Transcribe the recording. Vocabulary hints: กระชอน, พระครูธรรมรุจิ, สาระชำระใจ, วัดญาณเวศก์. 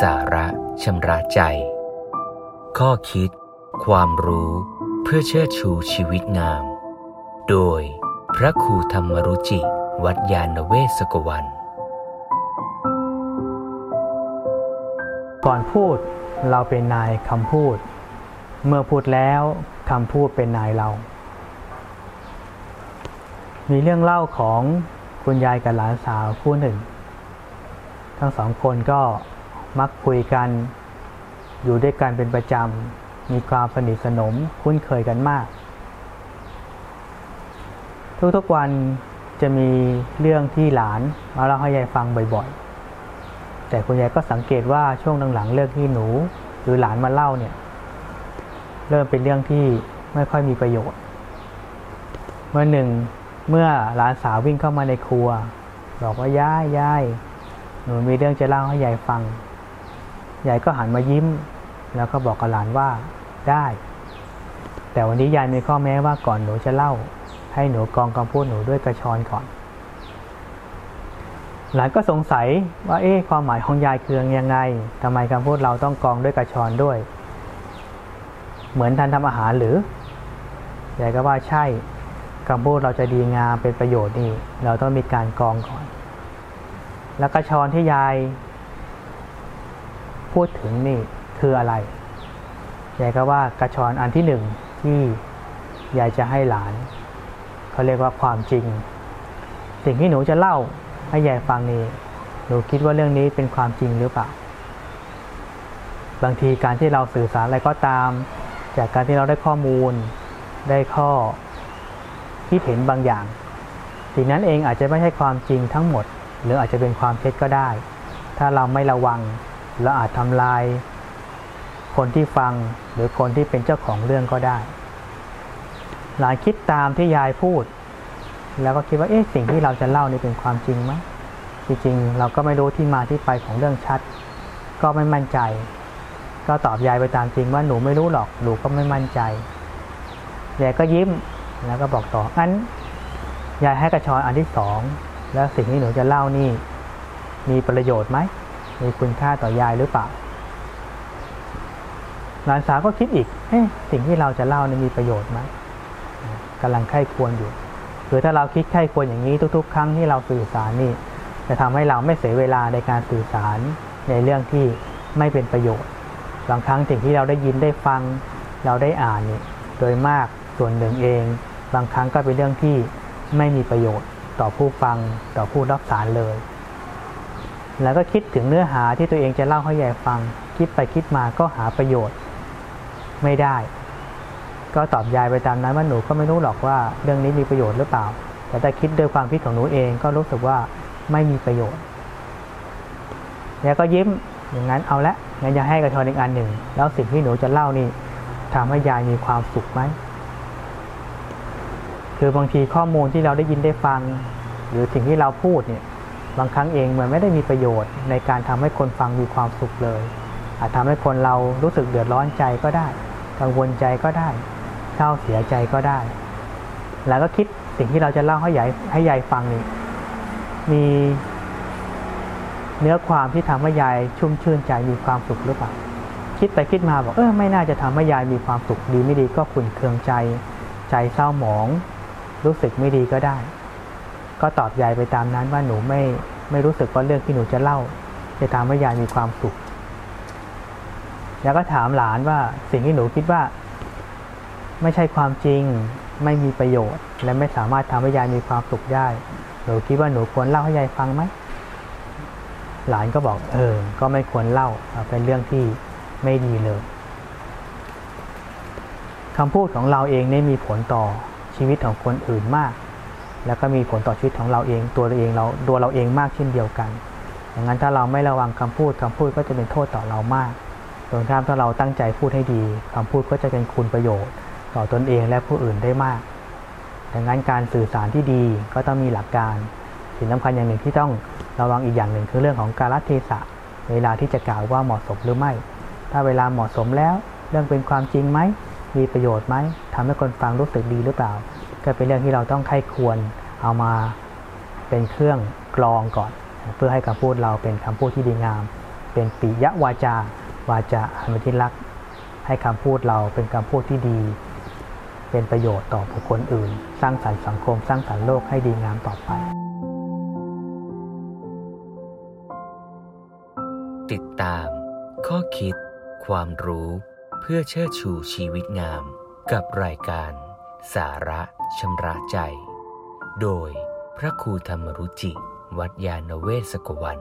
สาระชำระใจข้อคิดความรู้เพื่อเชิดชูชีวิตงามโดยพระครูธรรมรุจิวัดยานเวศกวันก่อนพูดเราเป็นนายคำพูดเมื่อพูดแล้วคำพูดเป็นนายเรามีเรื่องเล่าของคุณยายกับหลานสาวคู่หนึ่งทั้งสองคนก็มักคุยกันอยู่ด้วยกันเป็นประจำมีความสนิทสนมคุ้นเคยกันมากทุกๆวันจะมีเรื่องที่หลานมาเล่าให้ยายฟังบ่อยๆแต่คุณยายก็สังเกตว่าช่วงหลังๆเรื่องที่หนูหรือหลานมาเล่าเนี่ยเริ่มเป็นเรื่องที่ไม่ค่อยมีประโยชน์เมื่อหลานสาววิ่งเข้ามาในครัวบอกว่ายายหนูมีเรื่องจะเล่าให้ยายฟังยายก็หันมายิ้มแล้วก็บอกกับหลานว่าได้แต่วันนี้ยายมีข้อแม้ว่าก่อนหนูจะเล่าให้หนูกรองคำพูดหนูด้วยกระชอนก่อนหลานก็สงสัยว่าความหมายของยายคือยังไงทำไมคำพูดเราต้องกรองด้วยกระชอนด้วยเหมือนท่านทำอาหารหรือยายก็ว่าใช่คำพูดเราจะดีงามเป็นประโยชน์นี่เราต้องมีการกรองก่อนแล้วกระชอนที่ยายพูดถึงนี่คืออะไรยายก็ว่ากระชอนอันที่หนึ่งที่ยายจะให้หลานเขาเรียกว่าความจริงสิ่งที่หนูจะเล่าให้ยายฟังนี่หนูคิดว่าเรื่องนี้เป็นความจริงหรือเปล่าบางทีการที่เราสื่อสารอะไรก็ตามจากการที่เราได้ข้อมูลได้ข้อที่เห็นบางอย่างสิ่งนั้นเองอาจจะไม่ใช่ความจริงทั้งหมดหรืออาจจะเป็นความเท็จก็ได้ถ้าเราไม่ระวังเราอาจทำลายคนที่ฟังหรือคนที่เป็นเจ้าของเรื่องก็ได้หลานคิดตามที่ยายพูดแล้วก็คิดว่าสิ่งที่เราจะเล่านี่เป็นความจริงไหมจริงๆเราก็ไม่รู้ที่มาที่ไปของเรื่องชัดก็ไม่มั่นใจก็ตอบยายไปตามจริงว่าหนูไม่รู้หรอกหนูก็ไม่มั่นใจยายก็ยิ้มแล้วก็บอกต่ออันยายให้กระชอนอันที่สองแล้วสิ่งที่หนูจะเล่านี่มีประโยชน์ไหมมีคุณค่าต่อยายหรือเปล่าหลานสาวก็คิดอีกสิ่งที่เราจะเล่านี่มีประโยชน์ไหมกำลังไข้ควรอยู่คือถ้าเราคิดไข้ควรอย่างนี้ทุกๆครั้งที่เราสื่อสารนี่จะทำให้เราไม่เสียเวลาในการสื่อสารในเรื่องที่ไม่เป็นประโยชน์บางครั้งสิ่งที่เราได้ยินได้ฟังเราได้อ่านนี่โดยมากส่วนหนึ่งเองบางครั้งก็เป็นเรื่องที่ไม่มีประโยชน์ต่อผู้ฟังต่อผู้รับสารเลยแล้วก็คิดถึงเนื้อหาที่ตัวเองจะเล่าให้ยายฟังคิดไปคิดมาก็หาประโยชน์ไม่ได้ก็ตอบยายไปตามนั้นว่าหนูก็ไม่รู้หรอกว่าเรื่องนี้มีประโยชน์หรือเปล่าแต่ถ้าคิดด้วยความคิดของหนูเองก็รู้สึกว่าไม่มีประโยชน์ยายก็ยิ้มอย่างนั้นเอาละงั้นยายให้กระชอนอีกอันหนึ่งแล้วสิ่งที่หนูจะเล่านี่ทำให้ยายมีความสุขไหมคือบางทีข้อมูลที่เราได้ยินได้ฟังหรือสิ่งที่เราพูดเนี่ยบางครั้งเองมันไม่ได้มีประโยชน์ในการทำให้คนฟังมีความสุขเลยอาจทำให้คนเรารู้สึกเดือดร้อนใจก็ได้กังวลใจก็ได้เศร้าเสียใจก็ได้แล้วก็คิดสิ่งที่เราจะเล่าให้ยายฟังนี่มีเนื้อความที่ทำให้ยายชุ่มชื่นใจมีความสุขหรือเปล่าคิดไปคิดมาบอกไม่น่าจะทำให้ยายมีความสุขดีไม่ดีก็ขุ่นเคืองใจใจเศร้าหมองรู้สึกไม่ดีก็ได้ก็ตอบยายไปตามนั้นว่าหนูไม่รู้สึกว่าเรื่องที่หนูจะเล่าจะทำให้ยายมีความสุขแล้วก็ถามหลานว่าสิ่งที่หนูคิดว่าไม่ใช่ความจริงไม่มีประโยชน์และไม่สามารถทำให้ยายมีความสุขได้หนูคิดว่าหนูควรเล่าให้ยายฟังไหมหลานก็บอกก็ไม่ควรเล่าเป็นเรื่องที่ไม่ดีเลยคำพูดของเราเองนี่มีผลต่อชีวิตของคนอื่นมากแล้วก็มีผลต่อชีวิตของเราเองตัวเราเองมากเช่นเดียวกันอย่างนั้นถ้าเราไม่ระวังคำพูดก็จะเป็นโทษต่อเรามากตรงข้ามถ้าเราตั้งใจพูดให้ดีคำพูดก็จะเป็นคุณประโยชน์ต่อตนเองและผู้อื่นได้มากดังนั้นการสื่อสารที่ดีก็ต้องมีหลักการสิ่งสำคัญอย่างหนึ่งที่ต้องระวังอีกอย่างหนึ่งคือเรื่องของกาลเทศะเวลาที่จะกล่าวว่าเหมาะสมหรือไม่ถ้าเวลาเหมาะสมแล้วเรื่องเป็นความจริงไหมมีประโยชน์ไหมทำให้คนฟังรู้สึกดีหรือเปล่าก็เป็นเรื่องที่เราต้องใคร่ควรเอามาเป็นเครื่องกรองก่อนเพื่อให้คำพูดเราเป็นคำพูดที่ดีงาม เป็นปิยวาจาวาจาอันเป็นที่รักให้คำพูดเราเป็นคำพูดที่ดีเป็นประโยชน์ต่อบุคคลอื่นสร้างสรรค์สังคมสร้างสรรค์โลกให้ดีงามต่อไปติดตามข้อคิดความรู้เพื่อเชิดชูชีวิตงามกับรายการสาระชำระใจโดยพระครูธรรมรุจิวัดญาณเวศกวัน